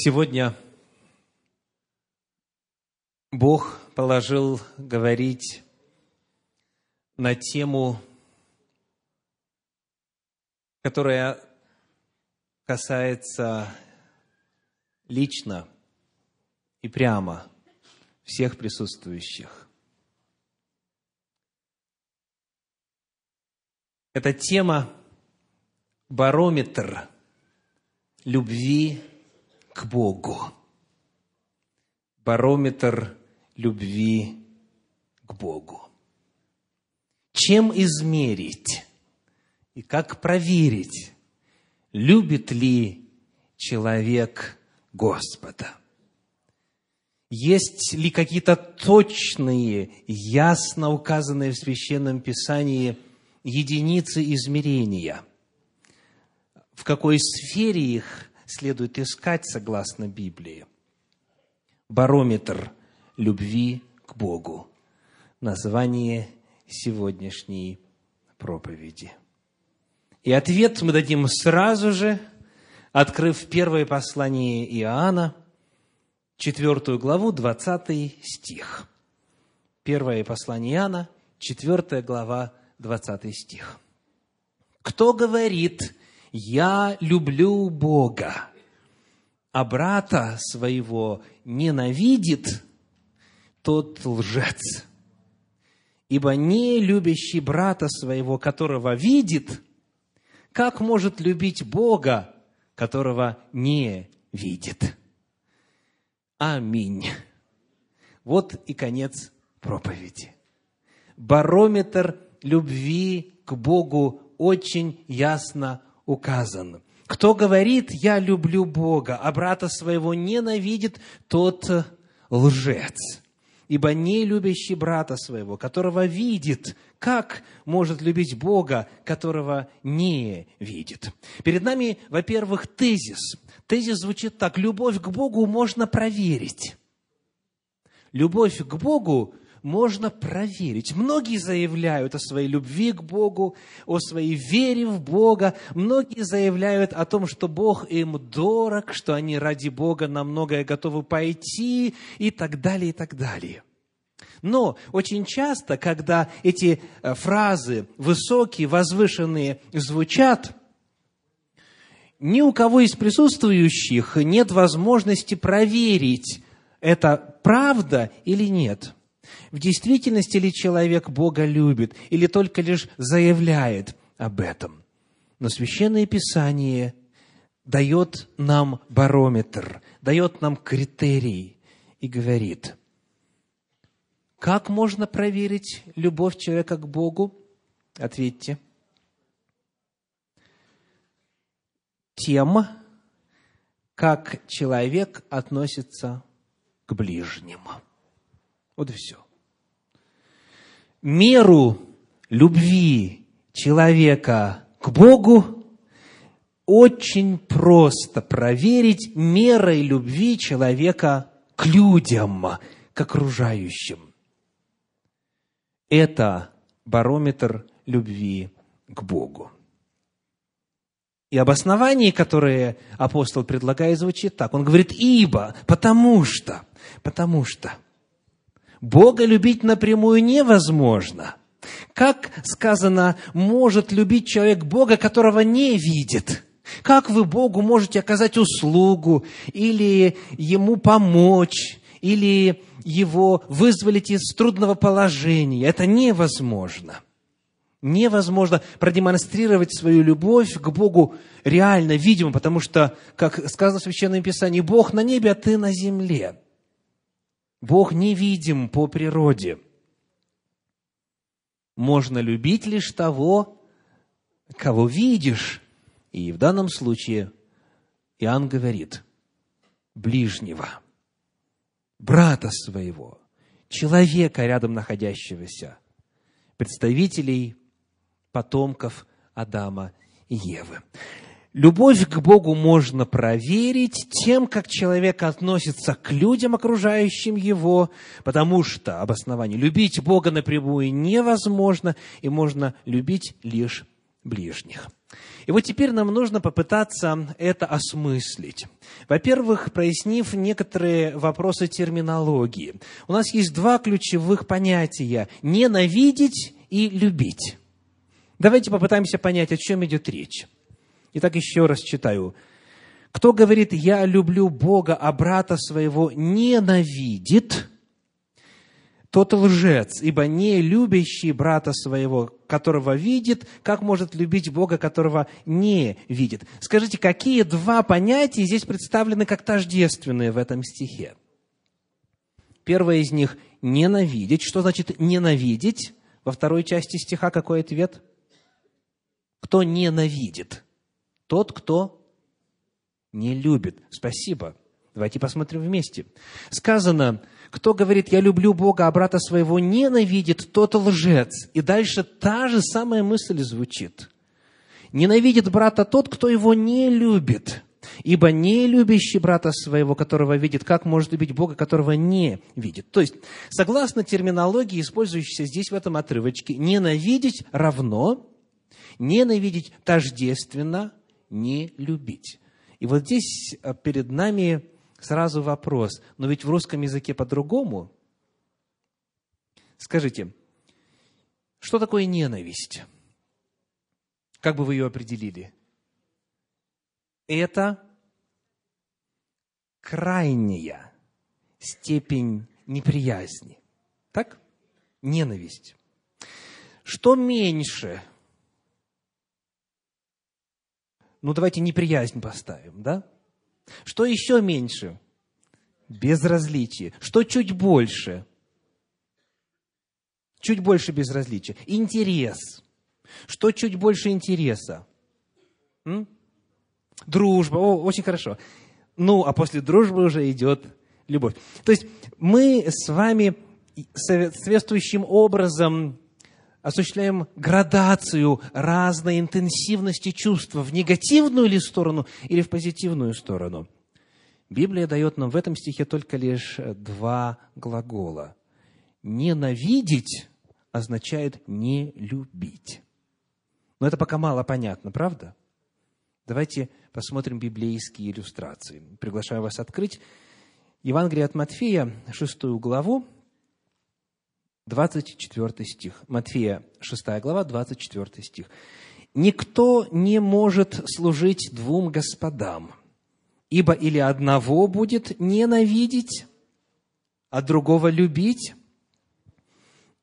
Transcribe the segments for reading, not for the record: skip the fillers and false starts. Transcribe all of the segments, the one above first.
Сегодня Бог положил говорить на тему, которая касается лично и прямо всех присутствующих. Эта тема – барометр любви к Богу. Барометр любви к Богу. Чем измерить и как проверить, любит ли человек Господа? Есть ли какие-то точные, ясно указанные в Священном Писании единицы измерения? В какой сфере их следует искать, согласно Библии? Барометр любви к Богу. Название сегодняшней проповеди. И ответ мы дадим сразу же, открыв первое послание Иоанна, 4 главу, 20 стих. Первое послание Иоанна, 4 глава, 20 стих. «Кто говорит: я люблю Бога, а брата своего ненавидит, тот лжец. Ибо не любящий брата своего, которого видит, как может любить Бога, которого не видит?» Аминь. Вот и конец проповеди. Барометр любви к Богу очень ясно указан. Кто говорит: я люблю Бога, а брата своего ненавидит, тот лжец. Ибо не любящий брата своего, которого видит, как может любить Бога, которого не видит? Перед нами, во-первых, тезис. Тезис звучит так: любовь к Богу можно проверить. Любовь к Богу можно проверить. Многие заявляют о своей любви к Богу, о своей вере в Бога. Многие заявляют о том, что Бог им дорог, что они ради Бога на многое готовы пойти и так далее, и так далее. Но очень часто, когда эти фразы высокие, возвышенные звучат, ни у кого из присутствующих нет возможности проверить, это правда или нет. В действительности ли человек Бога любит, или только лишь заявляет об этом? Но Священное Писание дает нам барометр, дает нам критерий и говорит, как можно проверить любовь человека к Богу? Ответьте. Тем, как человек относится к ближнему. Вот и все. Меру любви человека к Богу очень просто проверить мерой любви человека к людям, к окружающим. Это барометр любви к Богу. И обоснование, которое апостол предлагает, звучит так. Он говорит: ибо, потому что. Бога любить напрямую невозможно. Как сказано, может любить человек Бога, которого не видит? Как вы Богу можете оказать услугу, или Ему помочь, или Его вызволить из трудного положения? Это невозможно. Невозможно продемонстрировать свою любовь к Богу реально, видимо, потому что, как сказано в Священном Писании, Бог на небе, а ты на земле. Бог невидим по природе. Можно любить лишь того, кого видишь. И в данном случае Иоанн говорит: ближнего, брата своего, человека рядом находящегося, представителей потомков Адама и Евы. Любовь к Богу можно проверить тем, как человек относится к людям, окружающим его, потому что, обоснование, любить Бога напрямую невозможно, и можно любить лишь ближних. И вот теперь нам нужно попытаться это осмыслить. Во-первых, прояснив некоторые вопросы терминологии. У нас есть два ключевых понятия – ненавидеть и любить. Давайте попытаемся понять, о чем идет речь. Итак, еще раз читаю. Кто говорит «я люблю Бога, а брата своего ненавидит», тот лжец, ибо не любящий брата своего, которого видит, как может любить Бога, которого не видит? Скажите, какие два понятия здесь представлены как тождественные в этом стихе? Первое из них – ненавидеть. Что значит ненавидеть? Во второй части стиха какой ответ? Кто ненавидит? Тот, кто не любит. Спасибо. Давайте посмотрим вместе. Сказано, кто говорит, я люблю Бога, а брата своего ненавидит, тот лжец. И дальше та же самая мысль звучит. Ненавидит брата тот, кто его не любит. Ибо не любящий брата своего, которого видит, как может любить Бога, которого не видит? То есть, согласно терминологии, использующейся здесь в этом отрывочке, ненавидеть равно, ненавидеть тождественно, не любить. И вот здесь перед нами сразу вопрос, но ведь в русском языке по-другому. Скажите, что такое ненависть? Как бы вы ее определили? Это крайняя степень неприязни. Так? Ненависть. Что меньше? Ну, давайте неприязнь поставим, да? Что еще меньше? Безразличие. Что чуть больше? Чуть больше безразличия. Интерес. Что чуть больше интереса? Дружба. О, очень хорошо. Ну, а после дружбы уже идет любовь. То есть мы с вами соответствующим образом осуществляем градацию разной интенсивности чувства в негативную ли сторону или в позитивную сторону. Библия дает нам в этом стихе только лишь два глагола. Ненавидеть означает не любить. Но это пока мало понятно, правда? Давайте посмотрим библейские иллюстрации. Приглашаю вас открыть Евангелие от Матфея, 6 главу, 24 стих. Матфея, 6 глава, 24 стих. «Никто не может служить двум господам, ибо или одного будет ненавидеть, а другого любить,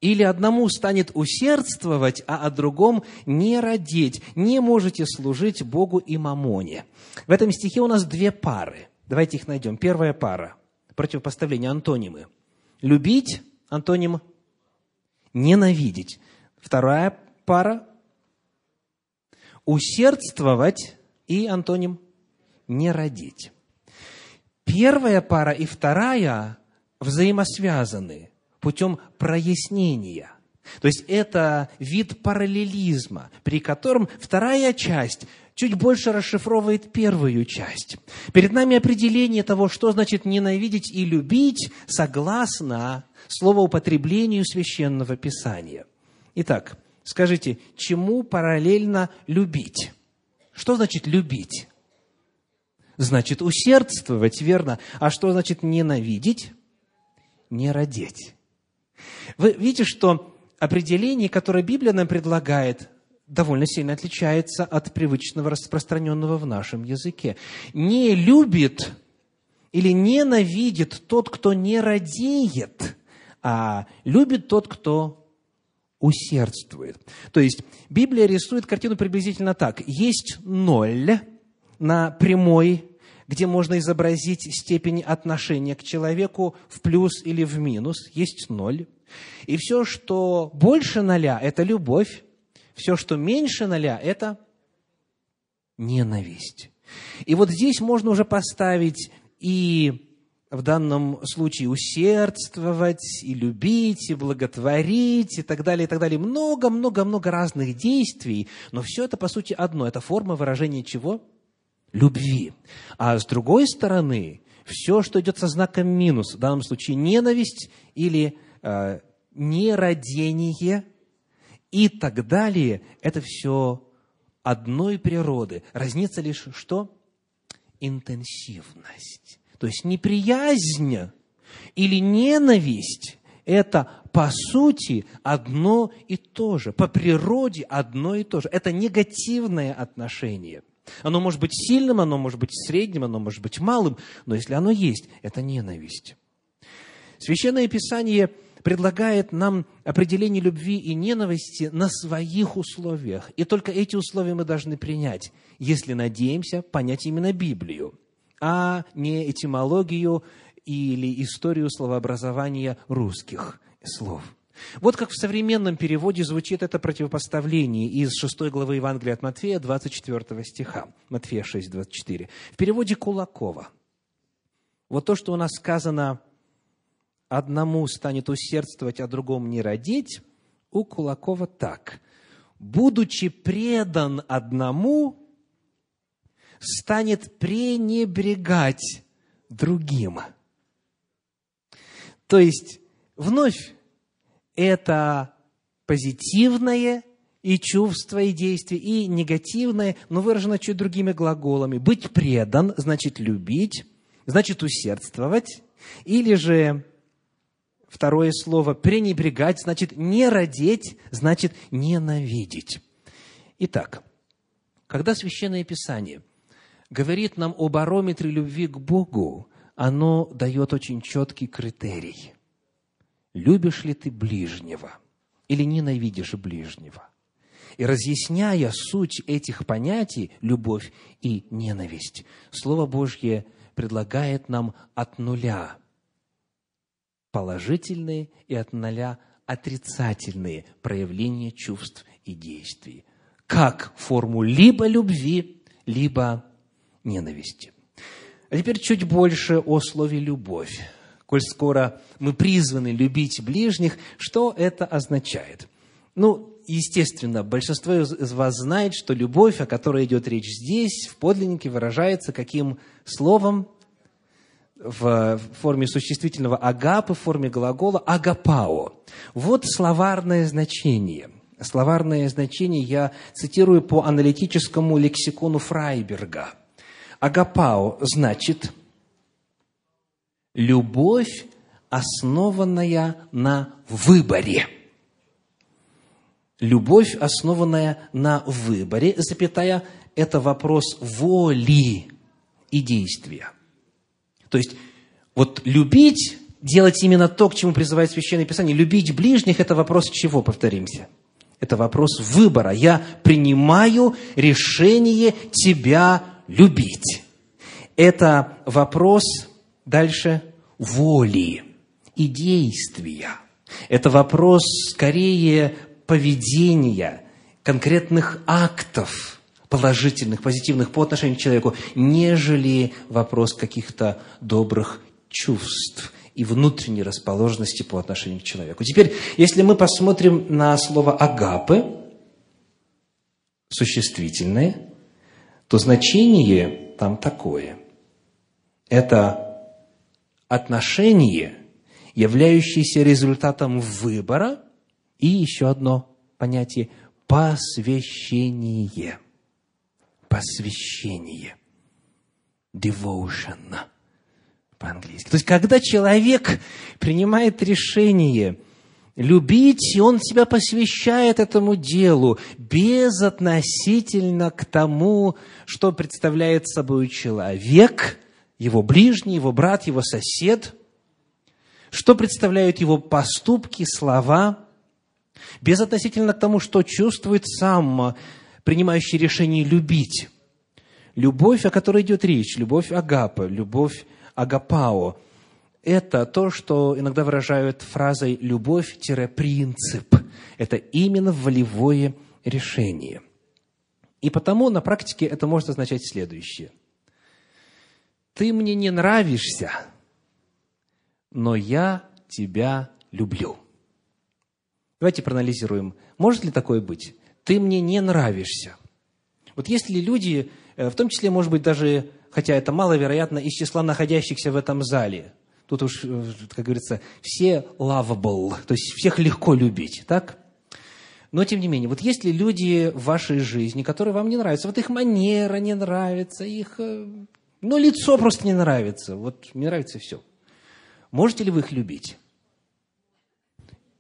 или одному станет усердствовать, а о другом не родить. Не можете служить Богу и мамоне». В этом стихе у нас две пары. Давайте их найдем. Первая пара. Противопоставление, антонимы. Любить, антоним ненавидеть. Вторая пара. Усердствовать и, антоним не родить. Первая пара и вторая взаимосвязаны путем прояснения. То есть это вид параллелизма, при котором вторая часть чуть больше расшифровывает первую часть. Перед нами определение того, что значит ненавидеть и любить, согласно словоупотреблению Священного Писания. Итак, скажите, чему параллельно любить? Что значит любить? Значит усердствовать, верно? А что значит ненавидеть? Не родить. Вы видите, что определение, которое Библия нам предлагает, довольно сильно отличается от привычного, распространенного в нашем языке. «Не любит» или «ненавидит» тот, кто не радеет, а «любит» тот, кто усердствует. То есть Библия рисует картину приблизительно так. Есть ноль на прямой, где можно изобразить степень отношения к человеку в плюс или в минус. Есть ноль. И все, что больше ноля, это любовь. Все, что меньше ноля, это ненависть. И вот здесь можно уже поставить и в данном случае усердствовать, и любить, и благотворить, и так далее. Много-много-много разных действий. Но все это, по сути, одно. Это форма выражения чего? Любви. А с другой стороны, все, что идет со знаком минус, в данном случае ненависть или нерадение и так далее, это все одной природы. Разница лишь что? Интенсивность. То есть неприязнь или ненависть – это по сути одно и то же, по природе одно и то же. Это негативное отношение. Оно может быть сильным, оно может быть средним, оно может быть малым, но если оно есть, это ненависть. Священное Писание предлагает нам определение любви и ненависти на своих условиях. И только эти условия мы должны принять, если надеемся понять именно Библию, а не этимологию или историю словообразования русских слов. Вот как в современном переводе звучит это противопоставление из 6 главы Евангелия от Матфея, 24 стиха. Матфея 6, 24. В переводе Кулакова. Вот то, что у нас сказано: одному станет усердствовать, а другому не родить, у Кулакова так: будучи предан одному, станет пренебрегать другим. То есть, вновь, это позитивное и чувство, и действие, и негативное, но выражено чуть другими глаголами. Быть предан значит любить, значит усердствовать, или же... Второе слово «пренебрегать» значит «не родить», значит «ненавидеть». Итак, когда Священное Писание говорит нам о барометре любви к Богу, оно дает очень четкий критерий. Любишь ли ты ближнего или ненавидишь ближнего? И разъясняя суть этих понятий «любовь» и «ненависть», Слово Божье предлагает нам от нуля положительные и от нуля отрицательные проявления чувств и действий, как форму либо любви, либо ненависти. А теперь чуть больше о слове «любовь». Коль скоро мы призваны любить ближних, что это означает? Естественно, большинство из вас знает, что любовь, о которой идет речь здесь, в подлиннике выражается каким словом? В форме существительного агапы, в форме глагола агапао. Вот словарное значение. Словарное значение я цитирую по аналитическому лексикону Фрайберга. Агапао значит любовь, основанная на выборе. Любовь, основанная на выборе, это вопрос воли и действия. То есть, любить, делать именно то, к чему призывает Священное Писание, любить ближних – это вопрос чего, повторимся? Это вопрос выбора. Я принимаю решение тебя любить. Это вопрос дальше воли и действия. Это вопрос скорее поведения, конкретных актов, положительных, позитивных по отношению к человеку, нежели вопрос каких-то добрых чувств и внутренней расположенности по отношению к человеку. Теперь, если мы посмотрим на слово «агапы», существительное, то значение там такое. Это отношение, являющееся результатом выбора, и еще одно понятие – посвящение. Посвящение. Devotion по-английски. То есть, когда человек принимает решение любить, и он себя посвящает этому делу безотносительно к тому, что представляет собой человек, его ближний, его брат, его сосед, что представляют его поступки, слова, безотносительно к тому, что чувствует сам принимающий решение любить. Любовь, о которой идет речь, любовь агапа, любовь агапао, это то, что иногда выражают фразой «любовь-принцип». Это именно волевое решение. И потому на практике это может означать следующее. Ты мне не нравишься, но я тебя люблю. Давайте проанализируем, может ли такое быть? Ты мне не нравишься. Если люди, в том числе, может быть, даже, хотя это маловероятно, из числа находящихся в этом зале, тут уж, как говорится, все lovable, то есть всех легко любить, так? Но, тем не менее, вот есть ли люди в вашей жизни, которые вам не нравятся? Вот их манера не нравится, их... Ну, лицо просто не нравится. Вот не нравится все. Можете ли вы их любить?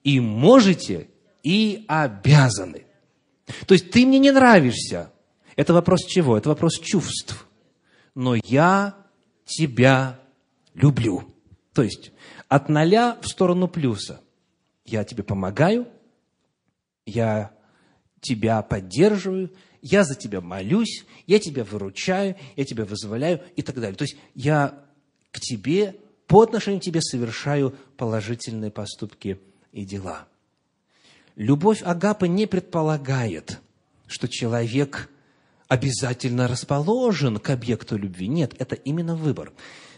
И можете, и обязаны. То есть, ты мне не нравишься. Это вопрос чего? Это вопрос чувств. Но я тебя люблю. То есть, от ноля в сторону плюса. Я тебе помогаю, я тебя поддерживаю, я за тебя молюсь, я тебя выручаю, я тебя вызволяю и так далее. То есть, я к тебе, по отношению к тебе совершаю положительные поступки и дела. Любовь агапы не предполагает, что человек обязательно расположен к объекту любви. Нет, это именно выбор.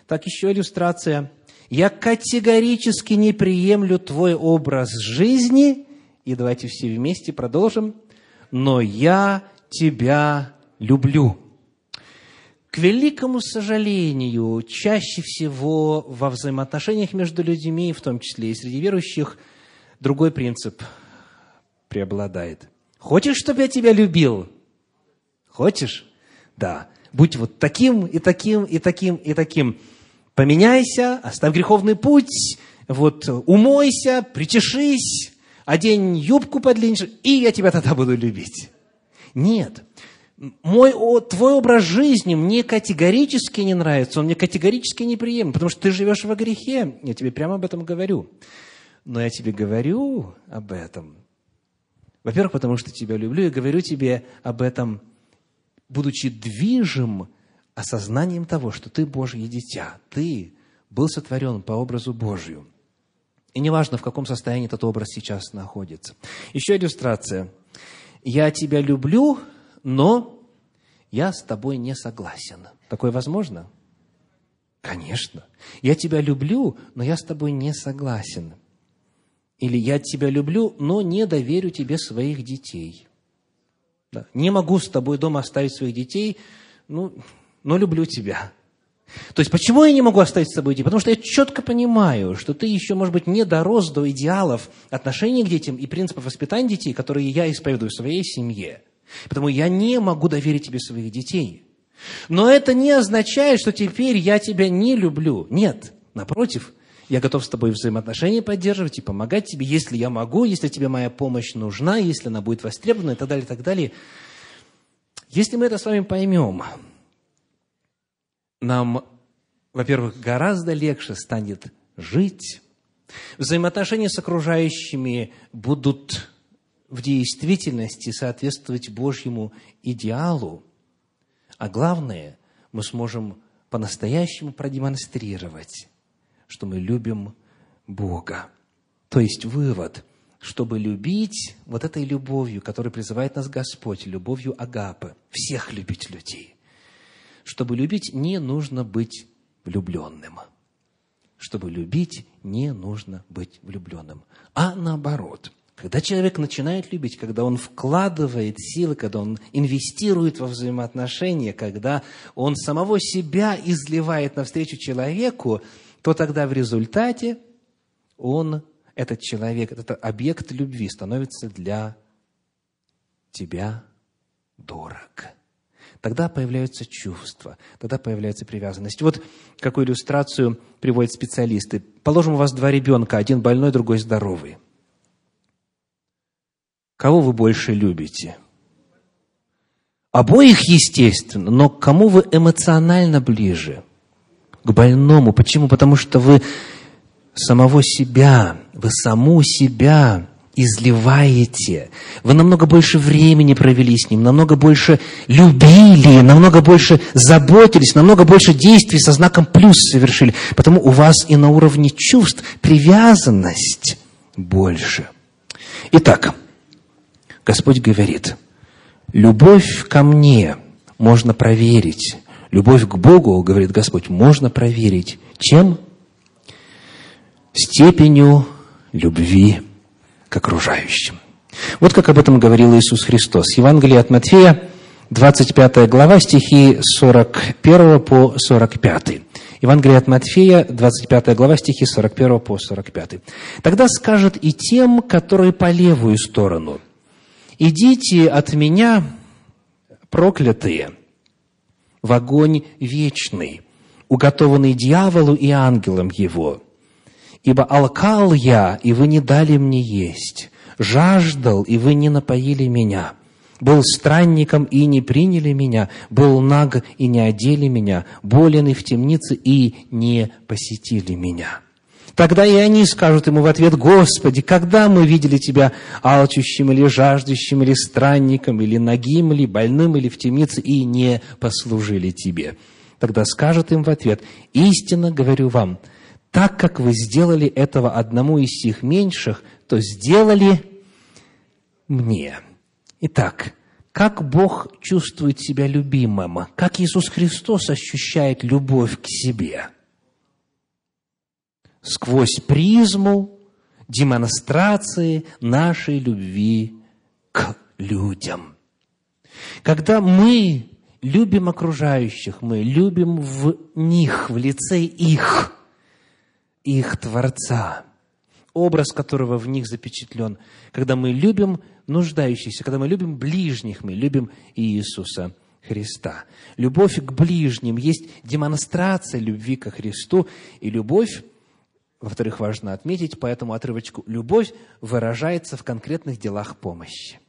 Так, еще иллюстрация. «Я категорически не приемлю твой образ жизни». И давайте все вместе продолжим. «Но я тебя люблю». К великому сожалению, чаще всего во взаимоотношениях между людьми, в том числе и среди верующих, другой принцип преобладает. «Хочешь, чтобы я тебя любил?» «Хочешь?» «Да. Будь вот таким, и таким, и таким, и таким. Поменяйся, оставь греховный путь, вот, умойся, причешись, одень юбку подлиннее, и я тебя тогда буду любить». Нет. Твой образ жизни мне категорически не нравится, он мне категорически неприемлем, потому что ты живешь во грехе. Я тебе прямо об этом говорю. Но я тебе говорю об этом, во-первых, потому что тебя люблю, и говорю тебе об этом, будучи движим осознанием того, что ты Божье дитя, ты был сотворен по образу Божию. И неважно, в каком состоянии этот образ сейчас находится. Еще иллюстрация. «Я тебя люблю, но я с тобой не согласен». Такое возможно? Конечно. «Я тебя люблю, но я с тобой не согласен». Или «Я тебя люблю, но не доверю тебе своих детей». Да. «Не могу с тобой дома оставить своих детей, но люблю тебя». То есть, почему я не могу оставить с тобой детей? Потому что я четко понимаю, что ты еще, может быть, не дорос до идеалов отношений к детям и принципов воспитания детей, которые я исповедую в своей семье. Потому я не могу доверить тебе своих детей. Но это не означает, что теперь я тебя не люблю. Нет, напротив, я готов с тобой взаимоотношения поддерживать и помогать тебе, если я могу, если тебе моя помощь нужна, если она будет востребована и так далее, и так далее. Если мы это с вами поймем, нам, во-первых, гораздо легче станет жить. Взаимоотношения с окружающими будут в действительности соответствовать Божьему идеалу. А главное, мы сможем по-настоящему продемонстрировать, что мы любим Бога. То есть вывод, чтобы любить вот этой любовью, которой призывает нас Господь, любовью агапы, всех любить людей. Чтобы любить, не нужно быть влюбленным. Чтобы любить, не нужно быть влюбленным. А наоборот, когда человек начинает любить, когда он вкладывает силы, когда он инвестирует во взаимоотношения, когда он самого себя изливает навстречу человеку, то тогда в результате этот человек, этот объект любви становится для тебя дорог. Тогда появляются чувства, тогда появляется привязанность. Вот какую иллюстрацию приводят специалисты. Положим, у вас два ребенка, один больной, другой здоровый. Кого вы больше любите? Обоих, естественно, но к кому вы эмоционально ближе? К больному. Почему? Потому что вы самого себя, вы саму себя изливаете. Вы намного больше времени провели с ним, намного больше любили, намного больше заботились, намного больше действий со знаком плюс совершили. Потому у вас и на уровне чувств привязанность больше. Итак, Господь говорит: «Любовь ко мне можно проверить». Любовь к Богу, говорит Господь, можно проверить чем? Степенью любви к окружающим. Вот как об этом говорил Иисус Христос. Евангелие от Матфея, 25 глава, стихи 41 по 45. Евангелие от Матфея, 25 глава, стихи 41 по 45. «Тогда скажет и тем, которые по левую сторону: «Идите от меня, проклятые, в огонь вечный, уготованный дьяволу и ангелам его. Ибо алкал я, и вы не дали мне есть, жаждал, и вы не напоили меня, был странником, и не приняли меня, был наг, и не одели меня, болен и в темнице, и не посетили меня». Тогда и они скажут ему в ответ: «Господи, когда мы видели тебя алчущим или жаждущим, или странником, или нагим, или больным, или в темнице, и не послужили тебе?» Тогда скажет им в ответ: «Истинно говорю вам, так как вы сделали этого одному из сих меньших, то сделали мне». Итак, как Бог чувствует себя любимым? Как Иисус Христос ощущает любовь к себе? Сквозь призму демонстрации нашей любви к людям. Когда мы любим окружающих, мы любим в них, в лице их Творца, образ которого в них запечатлен. Когда мы любим нуждающихся, когда мы любим ближних, мы любим Иисуса Христа. Любовь к ближним есть демонстрация любви ко Христу, и любовь, во-вторых, важно отметить по этому отрывочку, любовь выражается в конкретных делах помощи.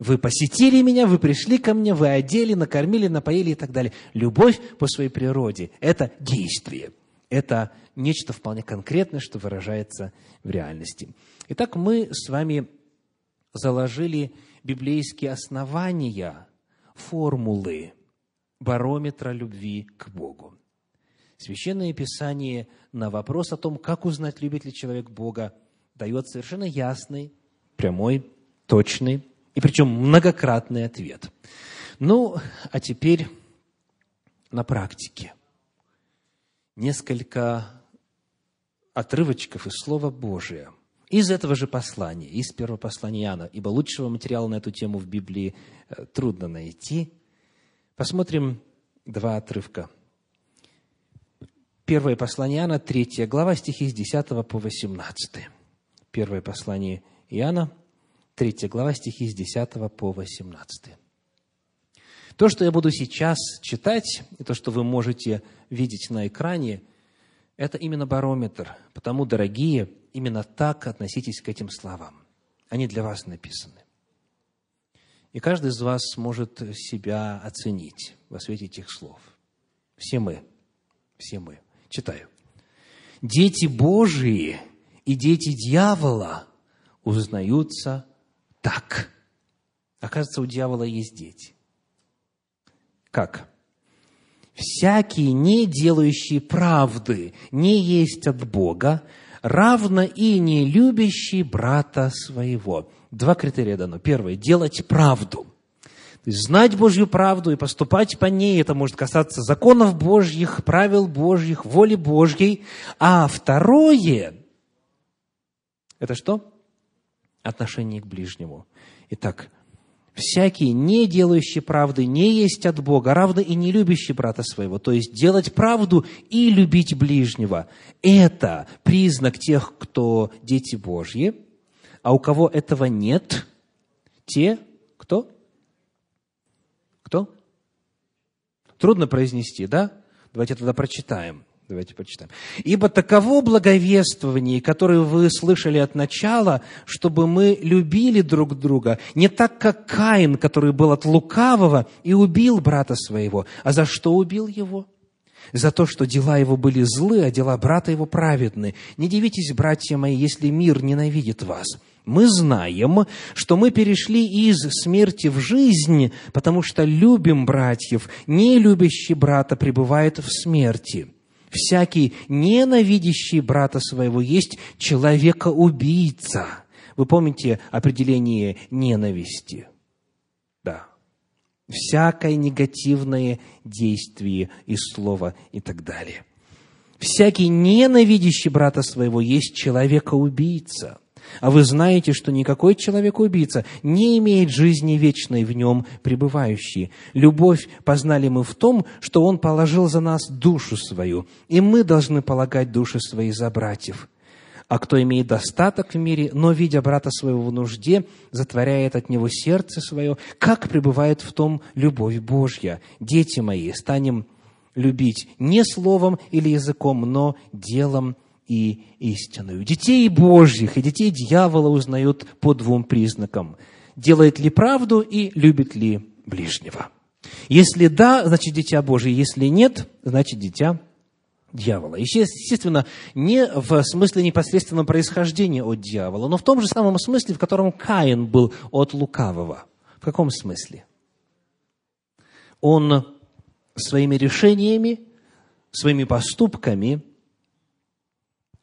Вы посетили меня, вы пришли ко мне, вы одели, накормили, напоили и так далее. Любовь по своей природе – это действие. Это нечто вполне конкретное, что выражается в реальности. Итак, мы с вами заложили библейские основания, формулы, барометра любви к Богу. Священное Писание на вопрос о том, как узнать, любит ли человек Бога, дает совершенно ясный, прямой, точный и причем многократный ответ. Ну, а теперь на практике. Несколько отрывочков из Слова Божия, из этого же послания, из первого послания Иоанна, ибо лучшего материала на эту тему в Библии трудно найти. Посмотрим два отрывка. Первое послание Иоанна, 3 глава, стихи с 10 по 18. Первое послание Иоанна, 3 глава, стихи с 10 по 18. То, что я буду сейчас читать, и то, что вы можете видеть на экране, это именно барометр. Потому, дорогие, именно так относитесь к этим словам. Они для вас написаны. И каждый из вас сможет себя оценить во свете этих слов. Все мы. Читаю. «Дети Божии и дети дьявола узнаются так». Оказывается, у дьявола есть дети. Как? «Всякие, не делающие правды, не есть от Бога, равно и не любящие брата своего». Два критерия дано. Первое – делать правду. То есть знать Божью правду и поступать по ней, это может касаться законов Божьих, правил Божьих, воли Божьей. А второе – это что? Отношение к ближнему. Итак, «всякий, не делающий правды, не есть от Бога, равно и не любящий брата своего». То есть делать правду и любить ближнего – это признак тех, кто дети Божьи, а у кого этого нет, те, кто? Кто? Трудно произнести, да? Давайте тогда прочитаем. «Ибо таково благовествование, которое вы слышали от начала, чтобы мы любили друг друга, не так, как Каин, который был от лукавого и убил брата своего. А за что убил его? За то, что дела его были злы, а дела брата его праведны. Не дивитесь, братья мои, если мир ненавидит вас. Мы знаем, что мы перешли из смерти в жизнь, потому что любим братьев. Не любящий брата пребывает в смерти. Всякий, ненавидящий брата своего, есть человекоубийца». Вы помните определение ненависти? Да. Всякое негативное действие из слова и так далее. «Всякий, ненавидящий брата своего, есть человекоубийца. А вы знаете, что никакой человек-убийца не имеет жизни вечной в нем пребывающей. Любовь познали мы в том, что он положил за нас душу свою, и мы должны полагать души свои за братьев. А кто имеет достаток в мире, но, видя брата своего в нужде, затворяет от него сердце свое, как пребывает в том любовь Божья? Дети мои, станем любить не словом или языком, но делом и истиною. Детей Божьих и детей дьявола узнают по двум признакам. Делает ли правду и любит ли ближнего? Если да, значит, дитя Божие. Если нет, значит, дитя дьявола. Естественно, не в смысле непосредственного происхождения от дьявола, но в том же самом смысле, в котором Каин был от лукавого. В каком смысле? Он своими решениями, своими поступками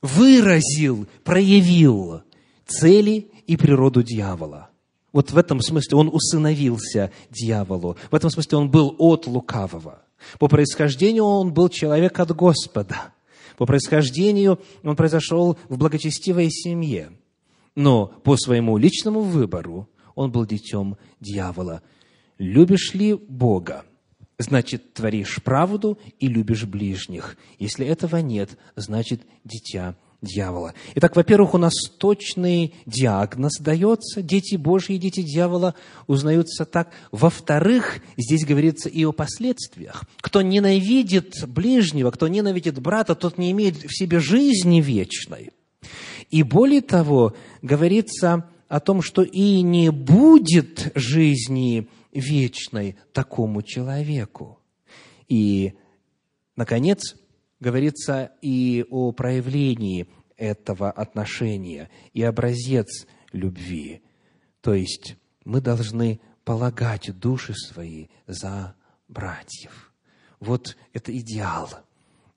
выразил, проявил цели и природу дьявола. Вот в этом смысле он усыновился дьяволу. В этом смысле он был от лукавого. По происхождению он был человек от Господа. По происхождению он произошел в благочестивой семье. Но по своему личному выбору он был детем дьявола. Любишь ли Бога? Значит, творишь правду и любишь ближних. Если этого нет, значит, дитя дьявола. Итак, во-первых, у нас точный диагноз дается. Дети Божьи и дети дьявола узнаются так. Во-вторых, здесь говорится и о последствиях. Кто ненавидит ближнего, кто ненавидит брата, тот не имеет в себе жизни вечной. И более того, говорится о том, что и не будет жизни вечной такому человеку. И, наконец, говорится и о проявлении этого отношения, и образец любви. То есть мы должны полагать души свои за братьев. Вот это идеал.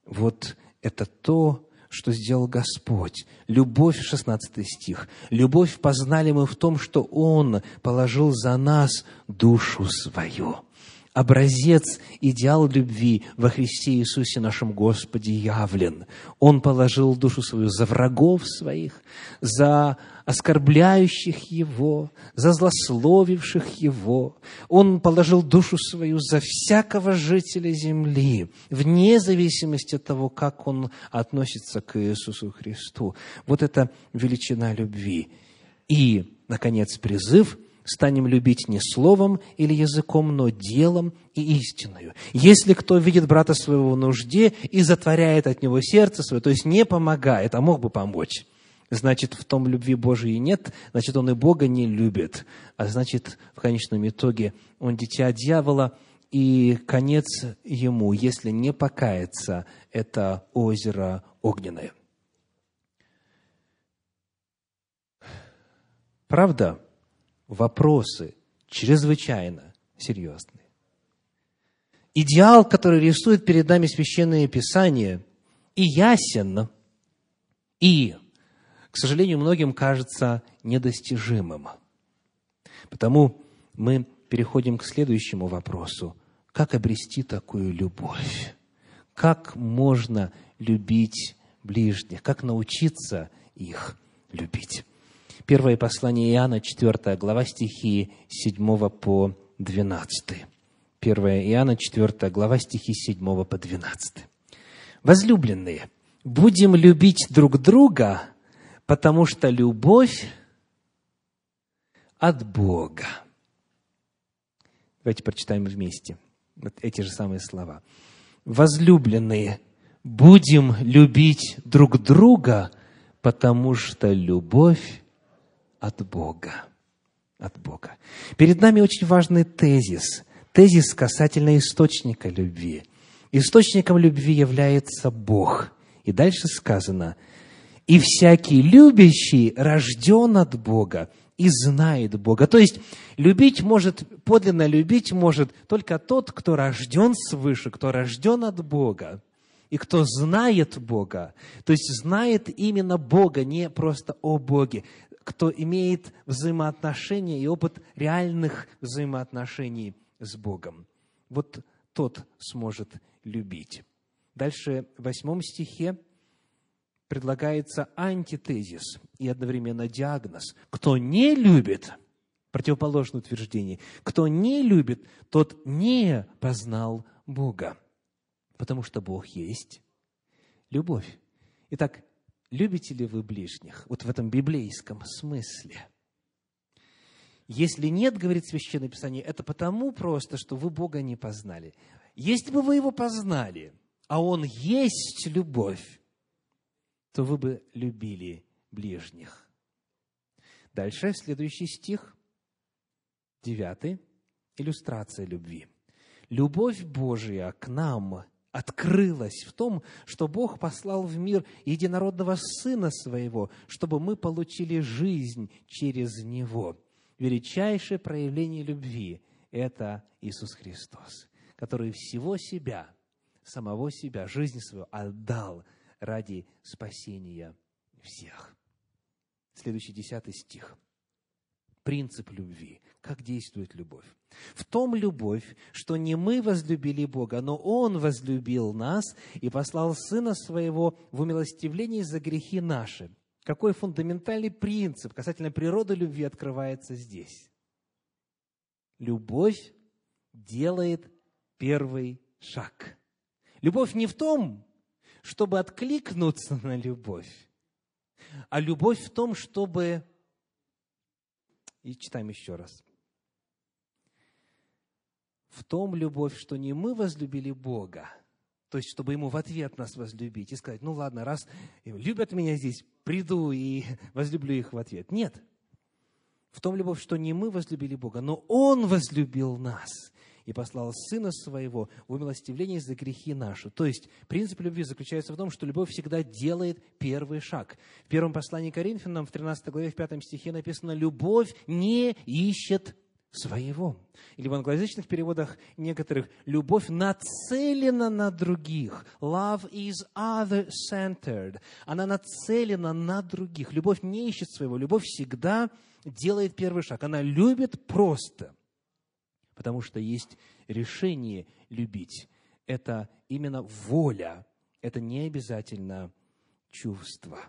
Вот это то, что сделал Господь. Любовь, 16 стих. «Любовь познали мы в том, что Он положил за нас душу свою». Образец, идеал любви во Христе Иисусе нашем Господе явлен. Он положил душу свою за врагов своих, за оскорбляющих Его, за злословивших Его. Он положил душу свою за всякого жителя земли, вне зависимости от того, как он относится к Иисусу Христу. Вот это величина любви. И, наконец, призыв: станем любить не словом или языком, но делом и истиною. Если кто видит брата своего в нужде и затворяет от него сердце свое, то есть не помогает, а мог бы помочь, значит, в том любви Божией нет, значит, он и Бога не любит, а значит, в конечном итоге он дитя дьявола, и конец ему, если не покаяться, это озеро огненное. Правда? Вопросы чрезвычайно серьезные. Идеал, который рисует перед нами Священное Писание, и ясен, и, к сожалению, многим кажется недостижимым. Потому мы переходим к следующему вопросу. Как обрести такую любовь? Как можно любить ближних? Как научиться их любить? Первое послание Иоанна, 4 глава, стихи 7 по 12. 1 Иоанна, 4 глава, стихи 7 по 12. «Возлюбленные, будем любить друг друга, потому что любовь от Бога». Давайте прочитаем вместе вот эти же самые слова. «Возлюбленные, будем любить друг друга, потому что любовь от Бога, от Бога». Перед нами очень важный тезис. Тезис касательно источника любви. Источником любви является Бог. И дальше сказано: «И всякий любящий рожден от Бога и знает Бога». То есть любить может, подлинно любить может только тот, кто рожден свыше, кто рожден от Бога. И кто знает Бога, то есть знает именно Бога, не просто о Боге, кто имеет взаимоотношения и опыт реальных взаимоотношений с Богом. Вот тот сможет любить. Дальше в 8 стихе предлагается антитезис и одновременно диагноз. Кто не любит, противоположное утверждение, кто не любит, тот не познал Бога, потому что Бог есть любовь. Итак, Любите ли вы ближних? Вот в этом библейском смысле. Если нет, говорит Священное Писание, это потому просто, что вы Бога не познали. Если бы вы Его познали, а Он есть любовь, то вы бы любили ближних. Дальше, следующий стих, 9, иллюстрация любви. Любовь Божия к нам открылась в том, что Бог послал в мир единородного Сына Своего, чтобы мы получили жизнь через Него. Величайшее проявление любви – это Иисус Христос, который всего себя, самого себя, жизнь свою отдал ради спасения всех. Следующий 10 стих. Принцип любви. Как действует любовь? В том любовь, что не мы возлюбили Бога, но Он возлюбил нас и послал Сына Своего в умилостивление за грехи наши. Какой фундаментальный принцип касательно природы любви открывается здесь? Любовь делает первый шаг. Любовь не в том, чтобы откликнуться на любовь, а любовь в том, чтобы... И читаем еще раз. В том любовь, что не мы возлюбили Бога, то есть, чтобы Ему в ответ нас возлюбить и сказать, ну ладно, раз любят меня здесь, приду и возлюблю их в ответ. Нет. В том любовь, что не мы возлюбили Бога, но Он возлюбил нас и послал Сына Своего в умилостивление за грехи наши. То есть, принцип любви заключается в том, что любовь всегда делает первый шаг. В первом послании Коринфянам, в 13 главе, в 5 стихе написано, «Любовь не ищет своего». Или в англоязычных переводах некоторых «любовь нацелена на других». Love is other-centered. Она нацелена на других. Любовь не ищет своего. Любовь всегда делает первый шаг. Она любит просто, потому что есть решение любить. Это именно воля. Это не обязательно чувство.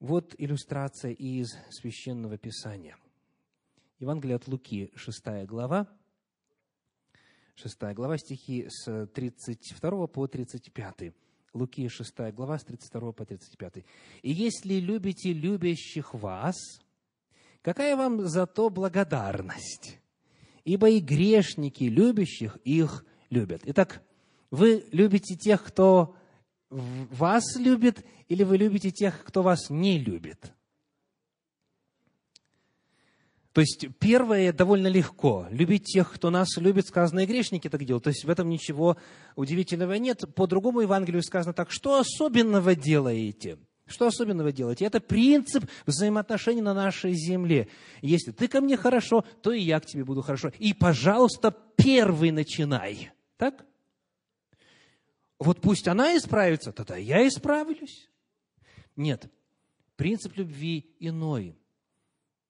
Вот иллюстрация из Священного Писания. Евангелие от Луки, 6 глава, 6 глава, стихи с 32 по 35. Луки, 6 глава, с 32 по 35. «И если любите любящих вас, какая вам за то благодарность? Ибо и грешники любящих их любят». Итак, вы любите тех, кто вас любит, или вы любите тех, кто вас не любит? То есть, первое довольно легко. Любить тех, кто нас любит, сказано, и грешники так делают. То есть, в этом ничего удивительного нет. По другому Евангелию сказано так, что особенного делаете? Что особенного делаете? Это принцип взаимоотношений на нашей земле. Если ты ко мне хорошо, то и я к тебе буду хорошо. И, пожалуйста, первый начинай. Так? Вот пусть она исправится, тогда я исправлюсь. Нет. Принцип любви иной.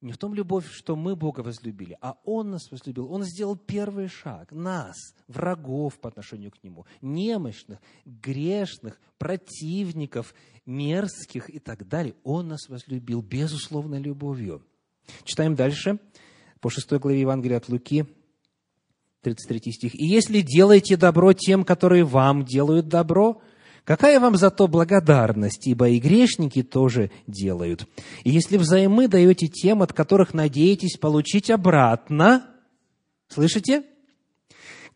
Не в том любовь, что мы Бога возлюбили, а Он нас возлюбил. Он сделал первый шаг. Нас, врагов по отношению к Нему, немощных, грешных, противников, мерзких и так далее. Он нас возлюбил безусловной любовью. Читаем дальше по 6 главе Евангелия от Луки, 33 стих. «И если делаете добро тем, которые вам делают добро, какая вам за то благодарность, ибо и грешники тоже делают. И если взаймы даете тем, от которых надеетесь получить обратно, слышите?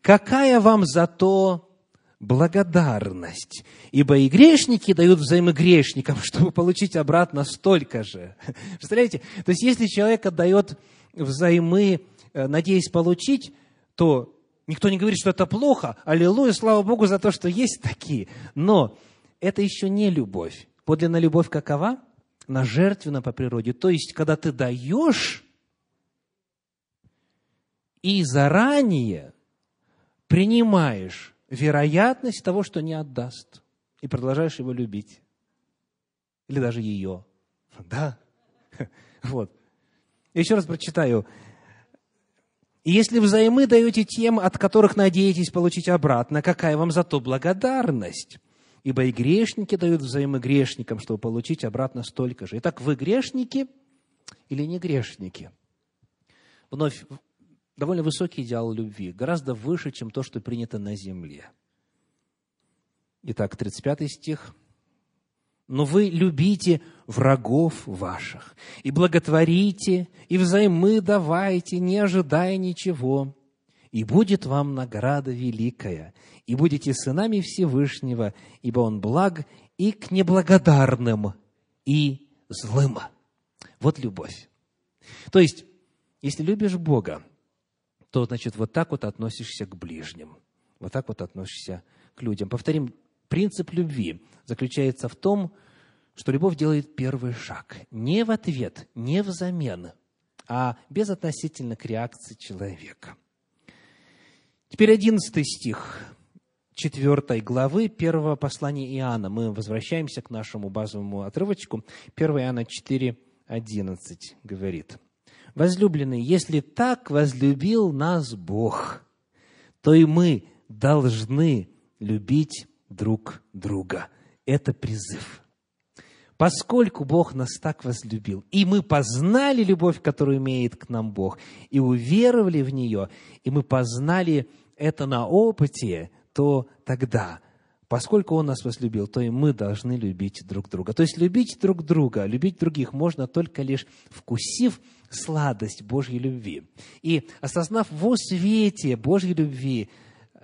Какая вам за то благодарность, ибо и грешники дают взаймы грешникам, чтобы получить обратно столько же». Представляете? То есть, если человек отдает взаймы, надеясь получить, то... Никто не говорит, что это плохо. Аллилуйя, слава Богу за то, что есть такие. Но это еще не любовь. Подлинная любовь какова? Она жертвенна по природе. То есть, когда ты даешь и заранее принимаешь вероятность того, что не отдаст, и продолжаешь его любить. Или даже ее. Да? Вот. Еще раз прочитаю. И если взаймы даете тем, от которых надеетесь получить обратно, какая вам за то благодарность? Ибо и грешники дают взаймы грешникам, чтобы получить обратно столько же. Итак, вы грешники или не грешники? Вновь, довольно высокий идеал любви, гораздо выше, чем то, что принято на земле. Итак, 35 стих. но вы любите врагов ваших, и благотворите, и взаймы давайте, не ожидая ничего, и будет вам награда великая, и будете сынами Всевышнего, ибо Он благ и к неблагодарным, и злым». Вот любовь. То есть, если любишь Бога, то, значит, вот так вот относишься к ближним, вот так вот относишься к людям. Повторим, принцип любви заключается в том, что любовь делает первый шаг. Не в ответ, не взамен, а безотносительно к реакции человека. Теперь 11 стих 4 главы 1 послания Иоанна. Мы возвращаемся к нашему базовому отрывочку. 1 Иоанна 4:11 говорит: «Возлюбленные, если так возлюбил нас Бог, то и мы должны любить друг друга». Это призыв. «Поскольку Бог нас так возлюбил, и мы познали любовь, которую имеет к нам Бог, и уверовали в нее, и мы познали это на опыте, то тогда, поскольку Он нас возлюбил, то и мы должны любить друг друга». То есть любить друг друга, любить других можно только лишь вкусив сладость Божьей любви. И осознав во свете Божьей любви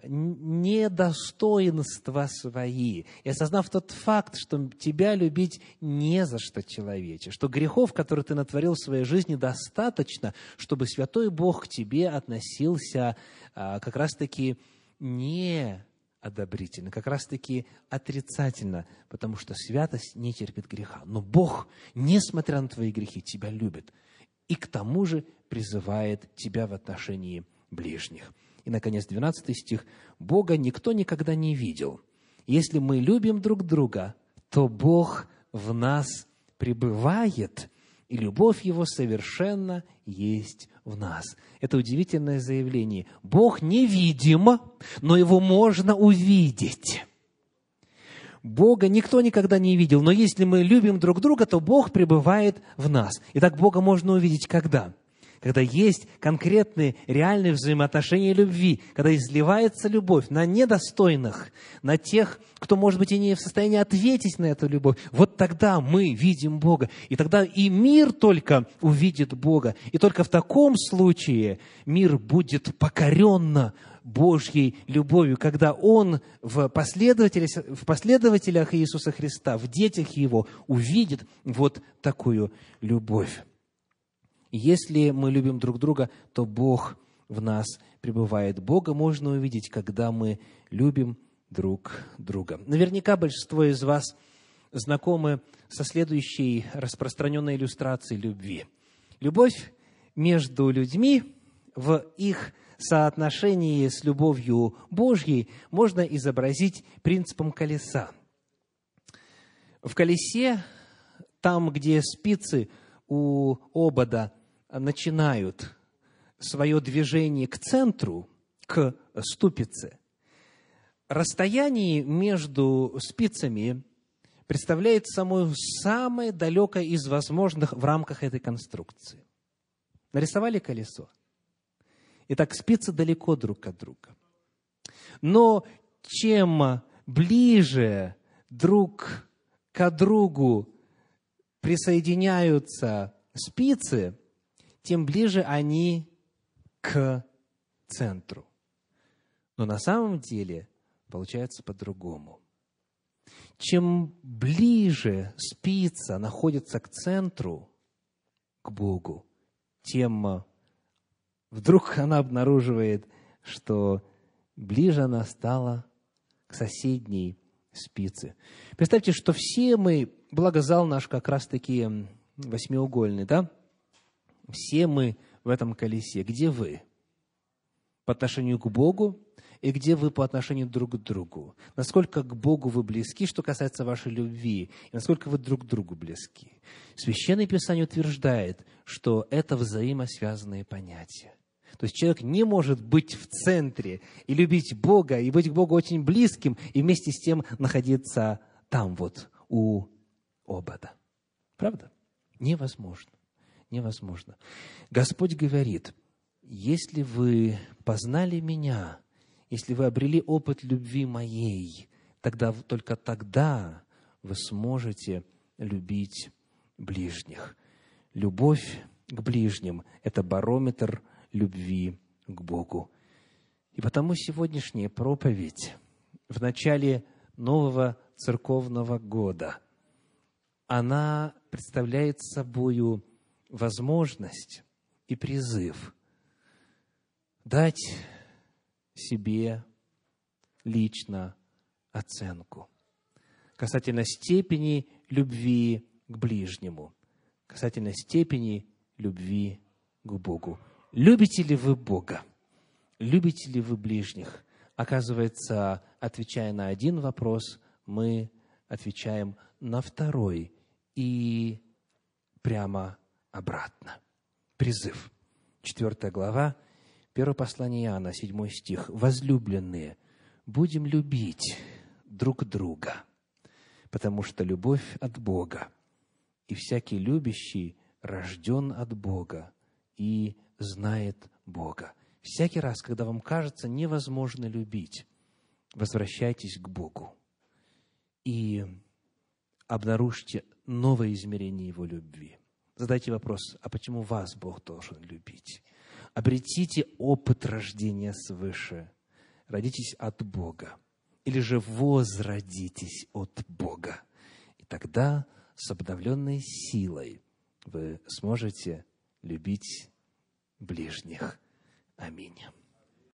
недостоинства свои, и осознав тот факт, что тебя любить не за что, человече, что грехов, которые ты натворил в своей жизни, достаточно, чтобы святой Бог к тебе относился как раз-таки не одобрительно, как раз-таки отрицательно, потому что святость не терпит греха. Но Бог, несмотря на твои грехи, тебя любит и к тому же призывает тебя в отношении ближних. И, наконец, 12 стих. «Бога никто никогда не видел. Если мы любим друг друга, то Бог в нас пребывает, и любовь Его совершенно есть в нас». Это удивительное заявление. Бог невидим, но Его можно увидеть. Бога никто никогда не видел, но если мы любим друг друга, то Бог пребывает в нас. Итак, Бога можно увидеть когда? Когда есть конкретные, реальные взаимоотношения любви, когда изливается любовь на недостойных, на тех, кто, может быть, и не в состоянии ответить на эту любовь, вот тогда мы видим Бога. И тогда и мир только увидит Бога. И только в таком случае мир будет покорен Божьей любовью, когда он в последователях Иисуса Христа, в детях Его, увидит вот такую любовь. Если мы любим друг друга, то Бог в нас пребывает. Бога можно увидеть, когда мы любим друг друга. Наверняка большинство из вас знакомы со следующей распространенной иллюстрацией любви. Любовь между людьми в их соотношении с любовью Божьей можно изобразить принципом колеса. В колесе, там, где спицы у обода начинают свое движение к центру, к ступице, расстояние между спицами представляет самое далекое из возможных в рамках этой конструкции. Нарисовали колесо? Итак, спицы далеко друг от друга. Но чем ближе друг к другу присоединяются спицы, тем ближе они к центру. Но на самом деле получается по-другому. Чем ближе спица находится к центру, к Богу, тем вдруг она обнаруживает, что ближе она стала к соседней спицы. Представьте, что все мы, благо зал наш как раз-таки восьмиугольный, да? Все мы в этом колесе. Где вы по отношению к Богу и где вы по отношению друг к другу? Насколько к Богу вы близки, что касается вашей любви, и насколько вы друг к другу близки? Священное Писание утверждает, что это взаимосвязанные понятия. То есть человек не может быть в центре и любить Бога, и быть к Богу очень близким, и вместе с тем находиться там вот, у обода. Правда? Невозможно. Невозможно. Господь говорит: если вы познали Меня, если вы обрели опыт любви Моей, тогда, только тогда вы сможете любить ближних. Любовь к ближним – это барометр любви к Богу. И потому сегодняшняя проповедь в начале нового церковного года, она представляет собою возможность и призыв дать себе лично оценку касательно степени любви к ближнему, касательно степени любви к Богу. Любите ли вы Бога? Любите ли вы ближних? Оказывается, отвечая на один вопрос, мы отвечаем на второй и прямо обратно. Призыв. 4 глава, 1 послание Иоанна, 7 стих. «Возлюбленные, будем любить друг друга, потому что любовь от Бога, и всякий любящий рожден от Бога и знает Бога». Всякий раз, когда вам кажется невозможно любить, возвращайтесь к Богу и обнаружьте новое измерение Его любви. Задайте вопрос, а почему вас Бог должен любить? Обретите опыт рождения свыше. Родитесь от Бога. Или же возродитесь от Бога. И тогда с обновленной силой вы сможете любить ближних. Аминь.